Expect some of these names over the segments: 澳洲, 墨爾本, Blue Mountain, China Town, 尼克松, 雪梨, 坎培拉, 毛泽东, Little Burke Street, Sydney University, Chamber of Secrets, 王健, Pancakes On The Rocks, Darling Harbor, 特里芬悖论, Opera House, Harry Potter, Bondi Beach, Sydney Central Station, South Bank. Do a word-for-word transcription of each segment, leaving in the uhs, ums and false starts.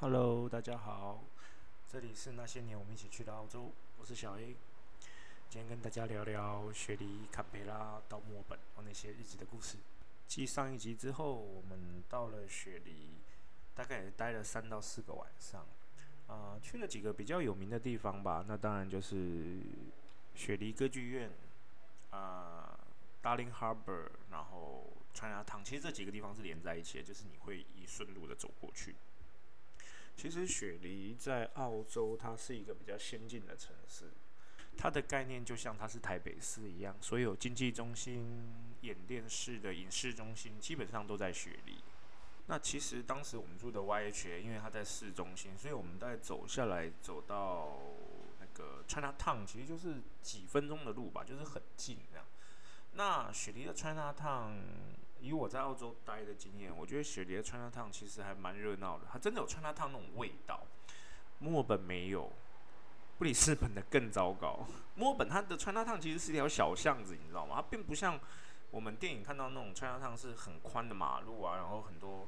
Hello， 大家好，这里是那些年我们一起去的澳洲，我是小 A。今天跟大家聊聊雪梨、堪培拉到墨尔本那些日子的故事。继上一集之后，我们到了雪梨，大概也待了三到四个晚上，啊、呃，去了几个比较有名的地方吧。那当然就是雪梨歌剧院，啊、呃、，Darling Harbor， 然后 China Town， 其实这几个地方是连在一起的，就是你会一顺路的走过去。其实雪梨在澳洲，它是一个比较先进的城市，它的概念就像它是台北市一样，所有经济中心、演练室的影视中心基本上都在雪梨。那其实当时我们住的 Y H A， 因为它在市中心，所以我们大概走下来走到那个 China Town， 其实就是几分钟的路吧，就是很近这样。那雪梨的 China Town， 以我在澳洲待的经验，我觉得雪梨的 China Town 其实还蛮热闹的，它真的有 China Town 那种味道。墨尔本没有，布里斯本的更糟糕。墨尔本它的 China Town 其实是一条小巷子，你知道吗？它并不像我们电影看到那种 China Town 是很宽的马路啊，然后很多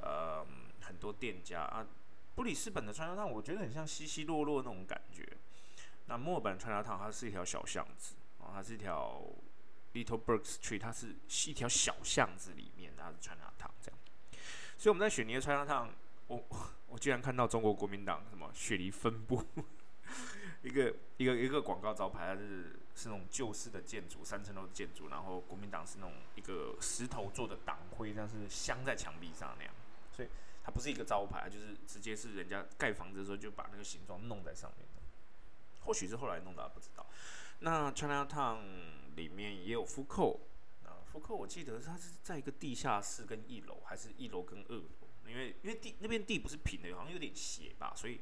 呃很多店家啊。布里斯本的 China Town 我觉得很像稀稀落落那种感觉。那墨尔本 China Town 它是一条小巷子，然后它是一条。Little Burke Street， 它是一条小巷子里面，它是 China Town 这样。所以我们在雪梨的 China Town， 我我居然看到中国国民党什么雪梨分部一个一个一个广告招牌，它是是那种旧式的建筑，三层楼的建筑，然后国民党是那种一个石头做的党徽，但是镶在墙壁上那样。所以它不是一个招牌，就是直接是人家盖房子的时候就把那个形状弄在上面的。或许是后来弄的，不知道。那 China Town 里面也有 Food Court， 啊 ，Food Court 我记得它是在一个地下室跟一楼，还是一楼跟二楼？因为因为地那边地不是平的，好像有点斜吧，所以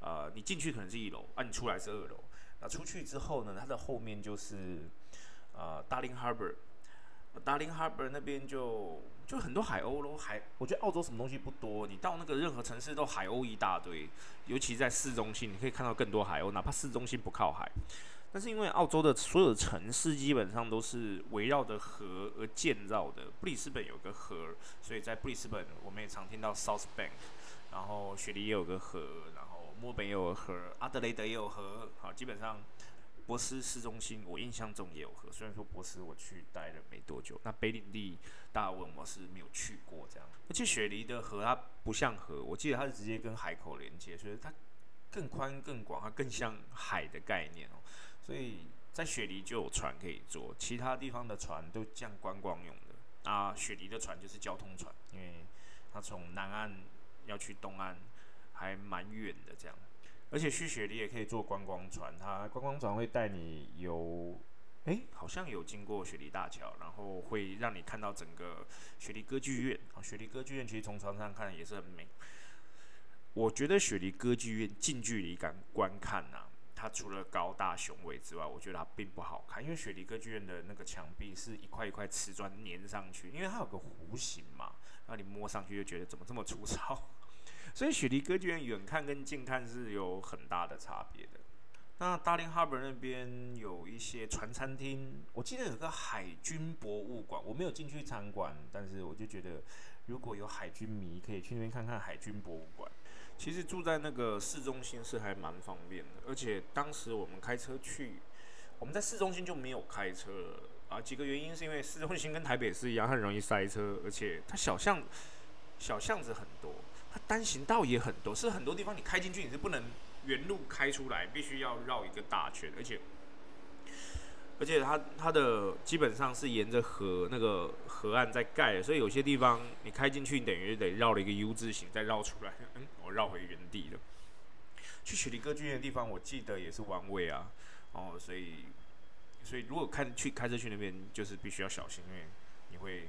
呃，你进去可能是一楼，啊，你出来是二楼。那出去之后呢，它的后面就是呃 Darling Harbor， Darling Harbor 那边就就很多海鸥咯，海，我觉得澳洲什么东西不多，你到那个任何城市都海鸥一大堆，尤其在市中心，你可以看到更多海鸥，哪怕市中心不靠海。但是因为澳洲的所有城市基本上都是围绕着河而建造的，布里斯本有个河，所以在布里斯本我们也常听到 South Bank， 然后雪梨也有个河，然后墨尔本也有河，阿德雷德也有河，好，基本上博斯市中心我印象中也有河，虽然说博斯我去待了没多久，那北领地达尔文我是没有去过这样。而且雪梨的河它不像河，我记得它是直接跟海口连接，所以它更宽更广，它更像海的概念哦。所以在雪梨就有船可以坐，其他地方的船都像观光用的啊。雪梨的船就是交通船，因为它从南岸要去东岸还蛮远的这样。而且去雪梨也可以坐观光船，它观光船会带你游，哎、欸，好像有经过雪梨大桥，然后会让你看到整个雪梨歌剧院。啊，雪梨歌剧院其实从船上看也是很美。我觉得雪梨歌剧院近距离感观看啊，它除了高大雄伟之外，我觉得它并不好看，因为雪梨歌剧院的那个墙壁是一块一块瓷砖粘上去，因为它有个弧形嘛，那你摸上去就觉得怎么这么粗糙，所以雪梨歌剧院远看跟近看是有很大的差别的。那 Darling Harbor 那边有一些船餐厅，我记得有个海军博物馆，我没有进去参观，但是我就觉得如果有海军迷可以去那边看看海军博物馆。其实住在那个市中心是还蛮方便的，而且当时我们开车去，我们在市中心就没有开车了啊。几个原因是因为市中心跟台北市一样，很容易塞车，而且它小巷小巷子很多，它单行道也很多，是很多地方你开进去你是不能原路开出来，必须要绕一个大圈，而且，而且它它的基本上是沿着河那个河岸在盖的，所以有些地方你开进去，等于得绕了一个 U 字形再绕出来，嗯，我绕回原地了。去雪梨歌剧院的地方，我记得也是弯位啊，哦，所以所以如果看去开车去那边，就是必须要小心，因为你会，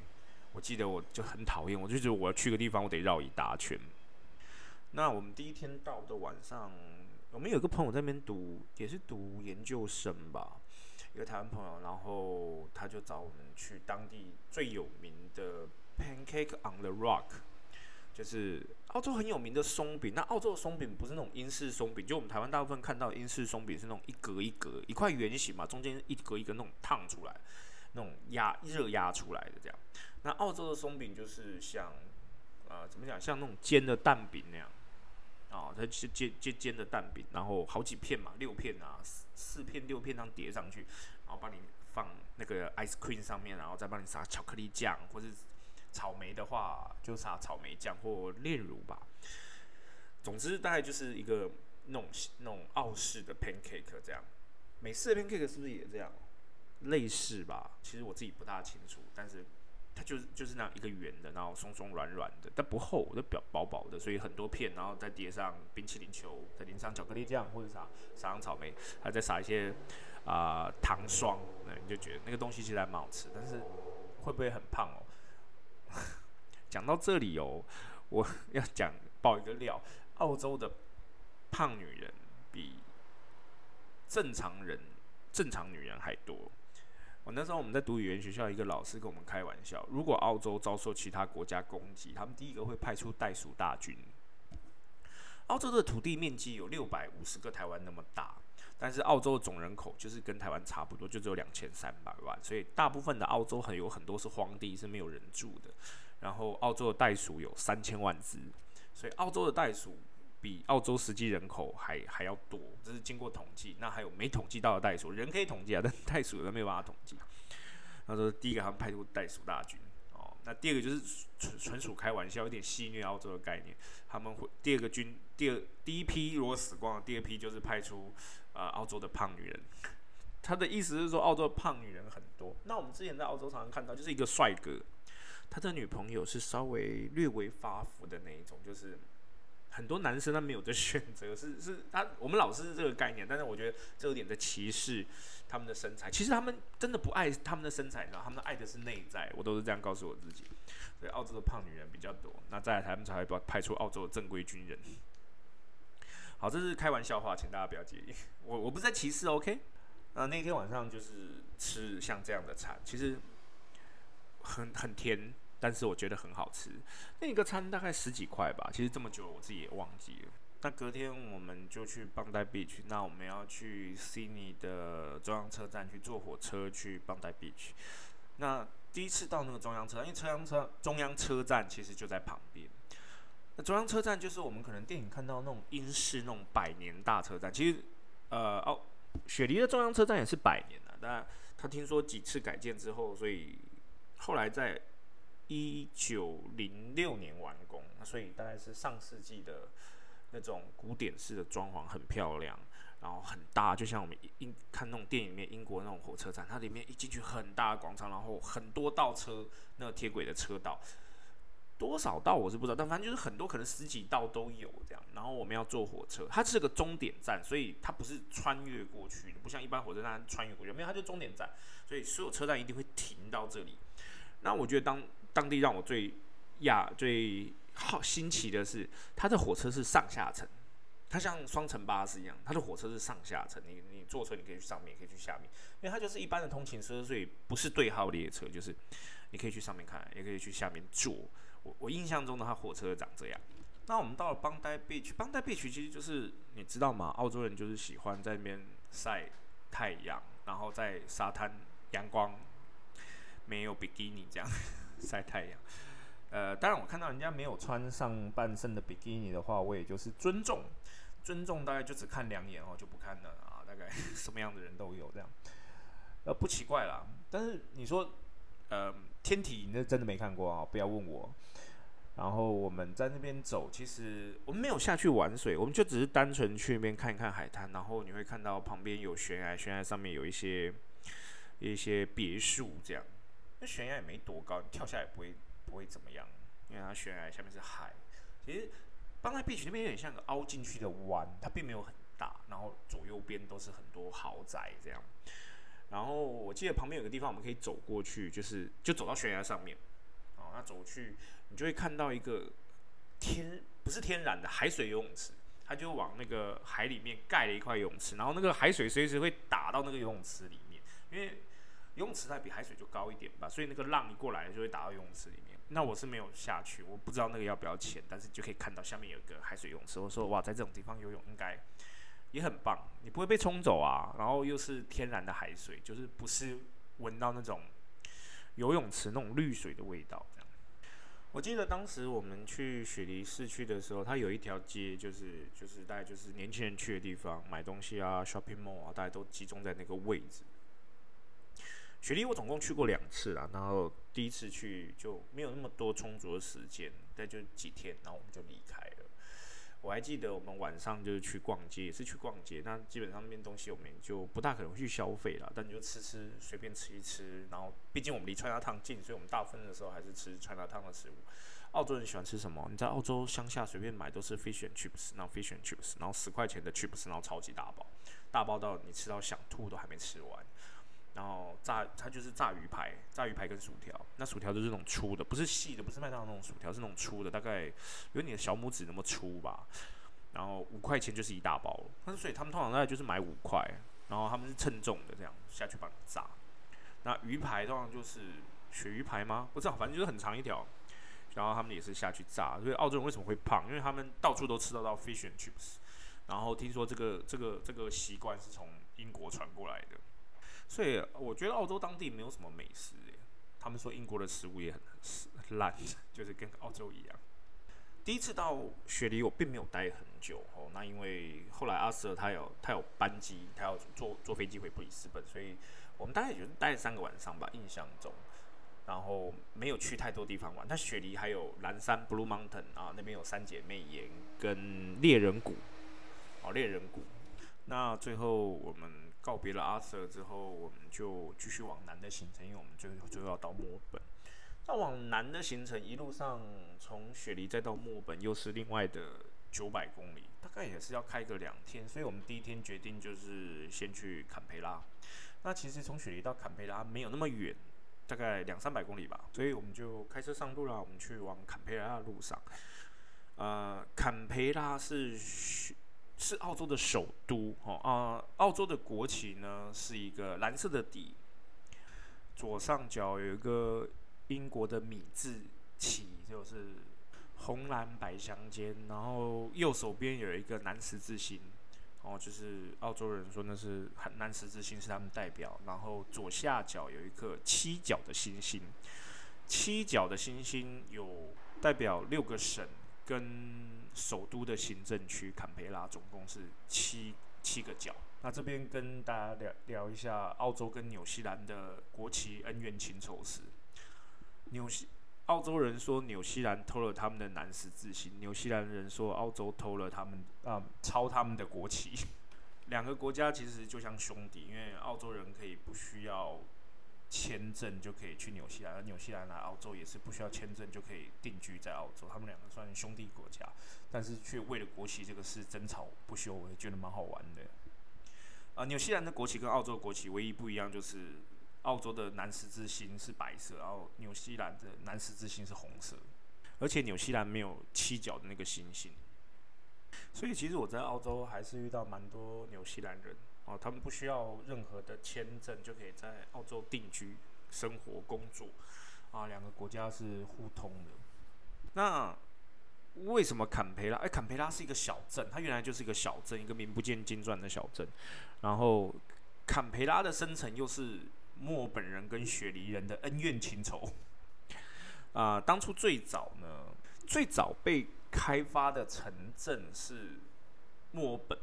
我记得我就很讨厌，我就觉得我要去个地方，我得绕一大圈。那我们第一天到的晚上，我们有个朋友在那边读，也是读研究生吧，一个台湾朋友，然后他就找我们去当地最有名的 Pancakes On The Rocks， 就是澳洲很有名的松饼。那澳洲的松饼不是那种英式松饼，就我们台湾大部分看到的英式松饼是那种一格一格一块圆形嘛，中间一格一格那种烫出来，那种压热压出来的这样。那澳洲的松饼就是像呃怎么讲，像那种煎的蛋饼那样。好，它是煎煎煎的蛋饼，然后好几片嘛，六片啊，四片六片这样叠上去，然后帮你放那个 ice cream 上面，然后再帮你撒巧克力酱，或是草莓的话就撒草莓酱或炼乳吧。总之大概就是一个那种那种澳式的 pancake 这样。美式的 pancake 是不是也这样？类似吧，其实我自己不大清楚，但是它就是就是那一个圆的，然后松松软软的，但不厚，就比较薄薄的，所以很多片，然后再叠上冰淇淋球，再淋上巧克力酱或者啥，撒上草莓，还再撒一些啊、呃、糖霜，那你就觉得那个东西其实还蛮好吃，但是会不会很胖哦？讲到这里哦，我要讲爆一个料，澳洲的胖女人比正常人正常女人还多。我那时候我们在读语言学校，一个老师跟我们开玩笑，如果澳洲遭受其他国家攻击，他们第一个会派出袋鼠大军。澳洲的土地面积有六百五十个台湾那么大，但是澳洲的总人口就是跟台湾差不多，就只有两千三百万，所以大部分的澳洲很有很多是荒地，是没有人住的。然后澳洲的袋鼠有三千万只，所以澳洲的袋鼠比澳洲实际人口 还, 还要多，这是经过统计。那还有没统计到的袋鼠，人可以统计啊，但袋鼠有人没有办法统计。那这是第一个，他们派出袋鼠大军。哦，那第二个就是纯纯属开玩笑，有点戏谑澳洲的概念。他们会第二个军，第二第一批如果死光了，第二批就是派出呃澳洲的胖女人。他的意思是说，澳洲的胖女人很多。那我们之前在澳洲常常看到，就是一个帅哥，他的女朋友是稍微略微发福的那一种，就是。很多男生他没有的选择，是是他我们老师是这个概念，但是我觉得这有点在歧视他们的身材。其实他们真的不爱他们的身材，他们爱的是内在，我都是这样告诉我自己。所以澳洲的胖女人比较多，那再来他们才会派出澳洲的正规军人。好，这是开玩笑话，请大家不要介意，我我不是在歧视 ，OK？ 那那天晚上就是吃像这样的餐，其实很很甜。但是我觉得很好吃，那一个餐大概十几块吧，其实这么久我自己也忘记了。那隔天我们就去 Bondi Beach， 那我们要去 Sydney 的中央车站去坐火车去 Bondi Beach。那第一次到那个中央车站，因为中央车中央车站其实就在旁边。那中央车站就是我们可能电影看到那种英式那种百年大车站，其实呃哦，雪梨的中央车站也是百年了，但他听说几次改建之后，所以后来在一九零六年完工，所以大概是上世纪的那种古典式的装潢，很漂亮，然后很大，就像我们英看那种电影里面英国那种火车站，它里面一进去很大的广场，然后很多道车，那个铁轨的车道，多少道我是不知道，但反正就是很多，可能十几道都有这样。然后我们要坐火车，它是个终点站，所以它不是穿越过去的，不像一般火车站穿越过去，没有，它就终点站，所以所有车站一定会停到这里。那我觉得当当地让我最呀最好新奇的是，它的火车是上下层，它像双层巴士一样，它的火车是上下层。你你坐车，你可以去上面，也可以去下面，因为它就是一般的通勤车，所以不是对号列车，就是你可以去上面看，也可以去下面坐。我我印象中的它火车长这样。那我们到了邦代 Beach，邦代 Beach 其实就是你知道吗？澳洲人就是喜欢在那边晒太阳，然后在沙滩阳光。没有比基尼这样晒太阳，呃，当然我看到人家没有穿上半身的比基尼的话，我也就是尊重，尊重大概就只看两眼哦，就不看了啊，大概什么样的人都有这样，呃，不奇怪啦。但是你说，呃，天体那真的没看过啊，不要问我。然后我们在那边走，其实我们没有下去玩水，我们就只是单纯去那边看一看海滩，然后你会看到旁边有悬崖，悬崖上面有一些一些别墅这样。那悬崖也没多高，你跳下来也不会不会怎么样，因为它悬崖下面是海。其实邦代 Beach 那边有点像个凹进去的湾，它并没有很大，然后左右边都是很多豪宅这样。然后我记得旁边有个地方我们可以走过去，就是就走到悬崖上面，哦，那走去你就会看到一个天不是天然的海水游泳池，它就往那个海里面盖了一块游泳池，然后那个海水随时会打到那个游泳池里面，因为。游泳池它比海水就高一点吧，所以那个浪一过来就会打到游泳池里面。那我是没有下去，我不知道那个要不要钱，但是就可以看到下面有一个海水游泳池。我说哇，在这种地方游泳应该也很棒，你不会被冲走啊，然后又是天然的海水，就是不是闻到那种游泳池那种绿水的味道这样。我记得当时我们去雪梨市区的时候，它有一条街，就是就是大概就是年轻人去的地方，买东西啊 ，shopping mall 啊，大家都集中在那个位置。雪梨我总共去过两次啦，然后第一次去就没有那么多充足的时间，但就几天，然后我们就离开了。我还记得我们晚上就是去逛街，也是去逛街，那基本上那边东西我们就不大可能去消费啦，但就吃吃随便吃一吃，然后毕竟我们离川大烫近，所以我们大部分的时候还是吃川大烫的食物。澳洲人喜欢吃什么？你在澳洲乡下随便买都是 fish and chips， 然后 fish and chips， 然后十块钱的 chips， 然后超级大包，大包到你吃到想吐都还没吃完。然后炸，它就是炸鱼排，炸鱼排跟薯条。那薯条就是那种粗的，不是细的，不是麦当劳那种薯条，是那种粗的，大概有你的小拇指那么粗吧。然后五块钱就是一大包了，但是所以他们通常大概就是买五块，然后他们是称重的，这样下去帮你炸。那鱼排通常就是鳕鱼排吗？不知道，反正就是很长一条。然后他们也是下去炸。所以澳洲人为什么会胖？因为他们到处都吃得到 fish and chips。然后听说这个这个这个习惯是从英国传过来的。所以我觉得澳洲当地没有什么美食耶，他们说英国的食物也很烂，就是跟澳洲一样。第一次到雪梨我并没有待很久、哦、那因为后来阿瑟他有他有班机，他要坐坐飞机回布里斯本，所以我们大概也就是待了三个晚上吧，印象中。然后没有去太多地方玩，但雪梨还有蓝山 Blue Mountain 啊，那边有三姐妹岩跟猎人谷，哦猎人谷。那最后我们告别了阿瑟之后，我们就继续往南的行程，因为我们最后最后要到墨尔本。那往南的行程一路上从雪梨再到墨尔本，又是另外的九百公里，大概也是要开个两天。所以我们第一天决定就是先去坎培拉。那其实从雪梨到坎培拉没有那么远，大概两三百公里吧。所以我们就开车上路了，我们去往坎培拉的路上。呃，坎培拉是雪。是澳洲的首都、哦呃、澳洲的国旗呢是一个蓝色的底，左上角有一个英国的米字旗，就是红蓝白相间，然后右手边有一个南十字星、哦、就是澳洲人说那是南十字星是他们代表，然后左下角有一个七角的星星，七角的星星有代表六个省跟首都的行政区坎培拉，总共是七七个角。那这边跟大家 聊, 聊一下澳洲跟纽西兰的国旗恩怨情仇史。纽西澳洲人说纽西兰偷了他们的南十字星，纽西兰人说澳洲偷了他们啊、嗯、抄他们的国旗。两个国家其实就像兄弟，因为澳洲人可以不需要签证就可以去纽西兰，而纽西兰来澳洲也是不需要签证就可以定居在澳洲，他们两个算兄弟国家，但是却为了国旗这个事争吵不休，我也觉得蛮好玩的。呃，纽西兰的国旗跟澳洲国旗唯一不一样就是，澳洲的南十字星是白色，然后纽西兰的南十字星是红色，而且纽西兰没有七角的那个星星，所以其实我在澳洲还是遇到蛮多纽西兰人。哦，他们不需要任何的签证就可以在澳洲定居、生活、工作，啊，两个国家是互通的。那为什么坎培拉？哎，坎培拉是一个小镇，它原来就是一个小镇，一个名不见经传的小镇。然后，坎培拉的生成又是墨尔本人跟雪梨人的恩怨情仇。啊、呃，当初最早呢，最早被开发的城镇是墨尔本。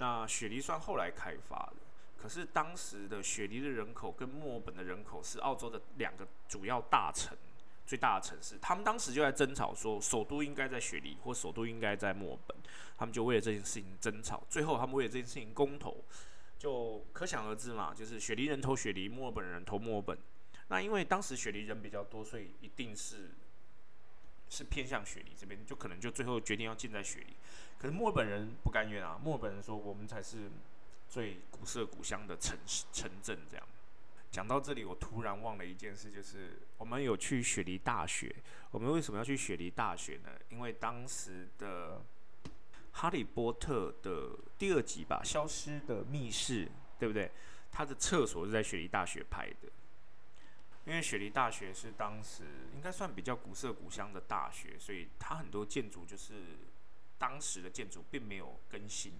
那雪梨算后来开发的，可是当时的雪梨的人口跟墨尔本的人口是澳洲的两个主要大城，最大的城市，他们当时就在争吵说首都应该在雪梨或首都应该在墨尔本，他们就为了这件事情争吵，最后他们为了这件事情公投，就可想而知嘛，就是雪梨人投雪梨，墨尔本人投墨尔本。那因为当时雪梨人比较多，所以一定是是偏向雪梨这边，就可能就最后决定要建在雪梨。可是墨尔本人不甘愿啊，墨尔本人说我们才是最古色古香的城城镇这样。讲到这里，我突然忘了一件事，就是我们有去雪梨大学。我们为什么要去雪梨大学呢？因为当时的《哈利波特》的第二集吧，《消失的密室》，对不对？它的厕所是在雪梨大学拍的。因为雪梨大学是当时应该算比较古色古香的大学，所以它很多建筑就是当时的建筑并没有更新。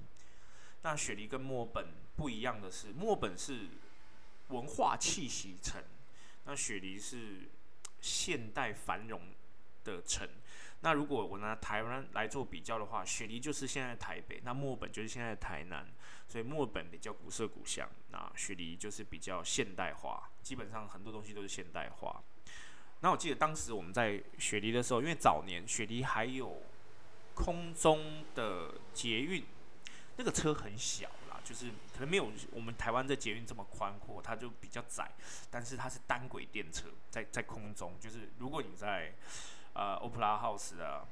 那雪梨跟墨尔本不一样的是，墨尔本是文化气息城，那雪梨是现代繁荣的城。那如果我拿台湾来做比较的话，雪梨就是现在台北，那墨尔本就是现在台南，所以墨尔本比较古色古香，那雪梨就是比较现代化，基本上很多东西都是现代化。那我记得当时我们在雪梨的时候，因为早年雪梨还有空中的捷运，那个车很小啦，就是可能没有我们台湾的捷运这么宽阔，它就比较窄，但是它是单轨电车，在在空中，就是如果你在呃 Opera House 啊，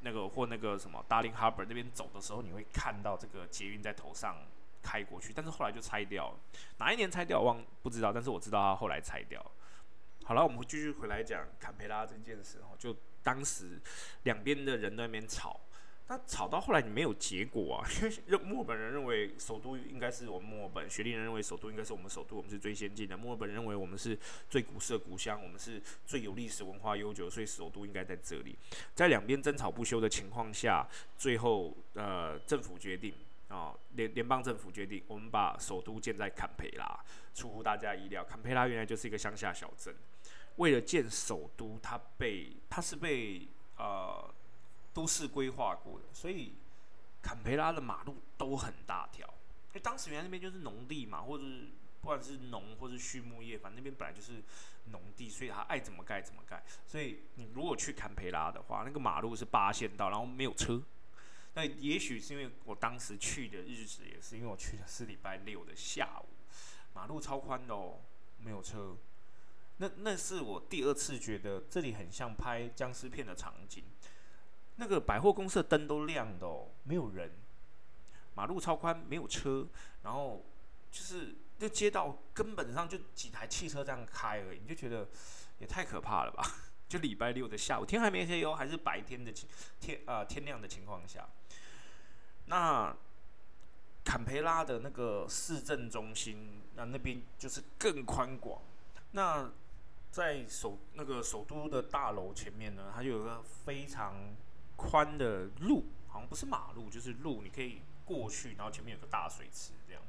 那个或那个什么 Darling Harbor 那边走的时候，你会看到这个捷运在头上开过去，但是后来就拆掉了，哪一年拆掉我忘不知道，但是我知道它后来拆掉了。好了，我们继续回来讲坎培拉这件事，就当时两边的人在那边吵，那吵到后来你没有结果啊，因为墨尔本人认为首都应该是我们墨尔本，雪梨人认为首都应该是我们首都，我们是最先进的；墨尔本人认为我们是最古色古香，我们是最有历史文化悠久，所以首都应该在这里。在两边争吵不休的情况下，最后呃政府决定。哦，联联邦政府决定，我们把首都建在坎培拉。出乎大家意料，坎培拉原来就是一个乡下小镇。为了建首都，它被它是被呃都市规划过的，所以坎培拉的马路都很大条。因为当时原来那边就是农地嘛，或者是不管是农或是畜牧业，反正那边本来就是农地，所以它爱怎么盖怎么盖。所以你如果去坎培拉的话，那个马路是八线道，然后没有车。那也许是因为我当时去的日子，也是因为我去的是礼拜六的下午，马路超宽的哦，没有车。那那是我第二次觉得这里很像拍僵尸片的场景，那个百货公司的灯都亮的哦，没有人，马路超宽，没有车，然后就是那街道根本上就几台汽车这样开而已，你就觉得也太可怕了吧。就礼拜六的下午，天还没黑哦，还是白天的天啊、呃、天亮的情况下，那坎培拉的那个市政中心，那那边就是更宽广。那在首那个首都的大楼前面呢，它就有个非常宽的路，好像不是马路，就是路，你可以过去，然后前面有个大水池这样。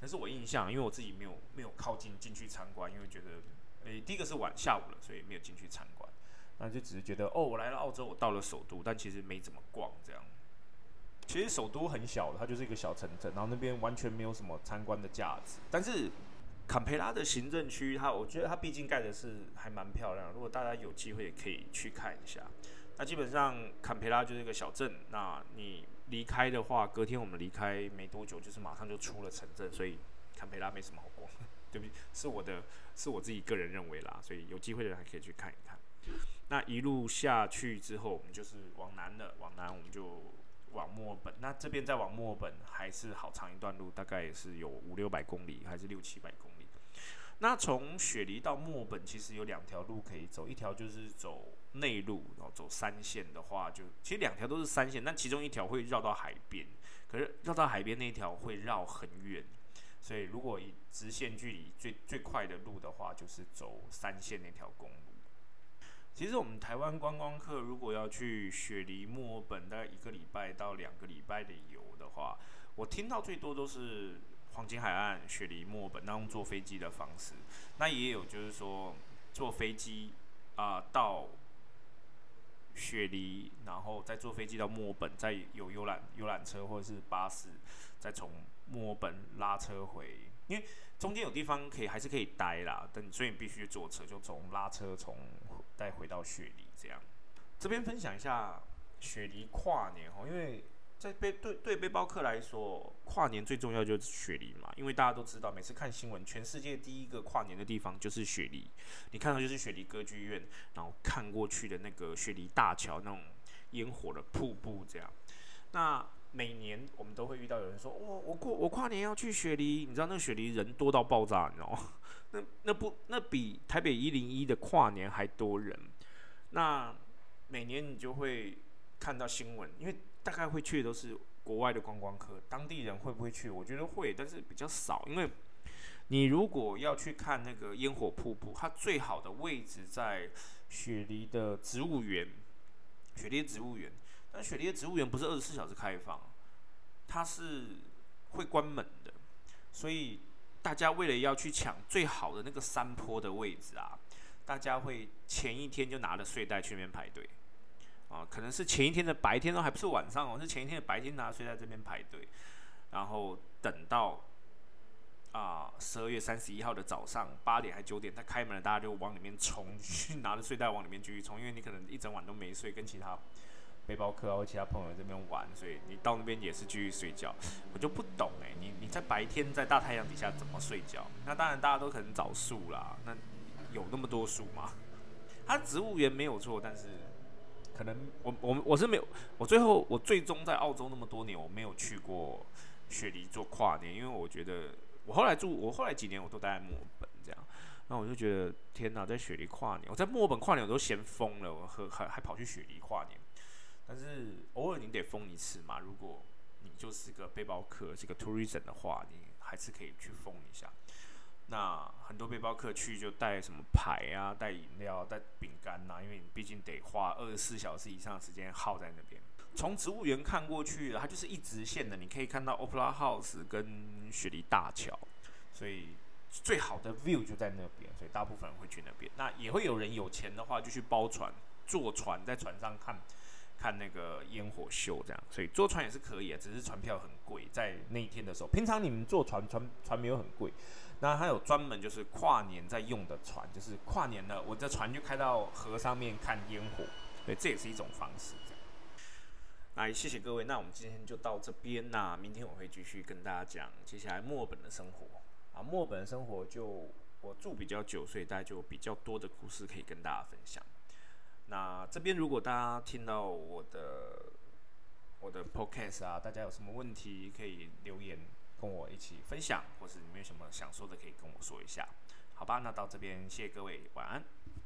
但是我印象，因为我自己没有没有靠近进去参观，因为觉得。诶，第一个是晚下午了，所以没有进去参观，那就只是觉得哦，我来了澳洲，我到了首都，但其实没怎么逛这样。其实首都很小的，它就是一个小城镇，然后那边完全没有什么参观的价值。但是坎培拉的行政区，它我觉得它毕竟盖的是还蛮漂亮的，如果大家有机会也可以去看一下。那基本上坎培拉就是一个小镇，那你离开的话，隔天我们离开没多久，就是马上就出了城镇，所以坎培拉没什么好逛。对不起，是我的，是我自己个人认为啦，所以有机会的人还可以去看一看。那一路下去之后，我们就是往南了，往南我们就往墨尔本。那这边再往墨尔本还是好长一段路，大概也是有五六百公里，还是六七百公里。那从雪梨到墨尔本其实有两条路可以走，一条就是走内陆，然后走山线的话就，就其实两条都是山线，但其中一条会绕到海边，可是绕到海边那一条会绕很远。所以，如果以直线距离最最快的路的话，就是走三线那条公路。其实我们台湾观光客如果要去雪梨、墨尔本，大概一个礼拜到两个礼拜的游的话，我听到最多都是黄金海岸、雪梨、墨尔本，那用坐飞机的方式。那也有就是说坐飞机啊、呃、到雪梨，然后再坐飞机到墨尔本，再有游览游览车或者是巴士，再从墨尔本拉车回，因为中间有地方可以还是可以待啦，但所以你必须坐车，就从拉车从再回到雪梨这样。这边分享一下雪梨跨年哦，因为在背对对背包客来说，跨年最重要就是雪梨嘛，因为大家都知道，每次看新闻，全世界第一个跨年的地方就是雪梨，你看到就是雪梨歌剧院，然后看过去的那个雪梨大桥那种烟火的瀑布这样。那每年我们都会遇到有人说，哦，我过我跨年要去雪梨，你知道那个雪梨人多到爆炸，你知道吗？那那不那比台北一零一的跨年还多人。那每年你就会看到新闻，因为大概会去的都是国外的观光客，当地人会不会去？我觉得会，但是比较少，因为你如果要去看那个烟火瀑布，它最好的位置在雪梨的植物园，雪梨植物园。但雪梨的植物园不是二十四小时开放，它是会关门的，所以大家为了要去抢最好的那个山坡的位置啊，大家会前一天就拿着睡袋去那边排队，啊，可能是前一天的白天哦，还不是晚上哦，是前一天的白天拿睡袋这边排队，然后等到啊十二月三十一号的早上八点还九点，他开门了，大家就往里面冲，去拿着睡袋往里面继续冲，因为你可能一整晚都没睡，跟其他背包客啊或其他朋友这边玩，所以你到那边也是继续睡觉。我就不懂哎、欸，你你在白天在大太阳底下怎么睡觉？那当然大家都可能找树啦，那有那么多树吗？它植物园没有错，但是。可能我我我是没有，我最后我最终在澳洲那么多年，我没有去过雪梨做跨年，因为我觉得我后来住我后来几年我都待在墨尔本这样，那我就觉得天哪，在雪梨跨年，我在墨尔本跨年我都嫌疯了，我还还还跑去雪梨跨年，但是偶尔你得疯一次嘛，如果你就是个背包客，是个 tourism 的话，你还是可以去疯一下。那很多背包客去就带什么牌啊，带饮料，带饼干啊，因为你毕竟得花二十四小时以上的时间耗在那边。从植物园看过去，它就是一直线的，你可以看到 Opera House 跟雪梨大桥，所以最好的 view 就在那边，所以大部分人会去那边。那也会有人有钱的话就去包船，坐船在船上看看那个烟火秀这样，所以坐船也是可以的，只是船票很贵，在那一天的时候，平常你们坐船船船没有很贵。那它有专门就是跨年在用的船，就是跨年了，我的船就开到河上面看烟火，对，这也是一种方式这样。那谢谢各位，那我们今天就到这边啦，明天我会继续跟大家讲接下来墨尔本的生活啊，墨尔本的生活就我住比较久，所以大家就有比较多的故事可以跟大家分享。那这边如果大家听到我的我的 podcast 啊，大家有什么问题可以留言。跟我一起分享，或是你们有什么想说的，可以跟我说一下，好吧？那到这边，谢谢各位，晚安。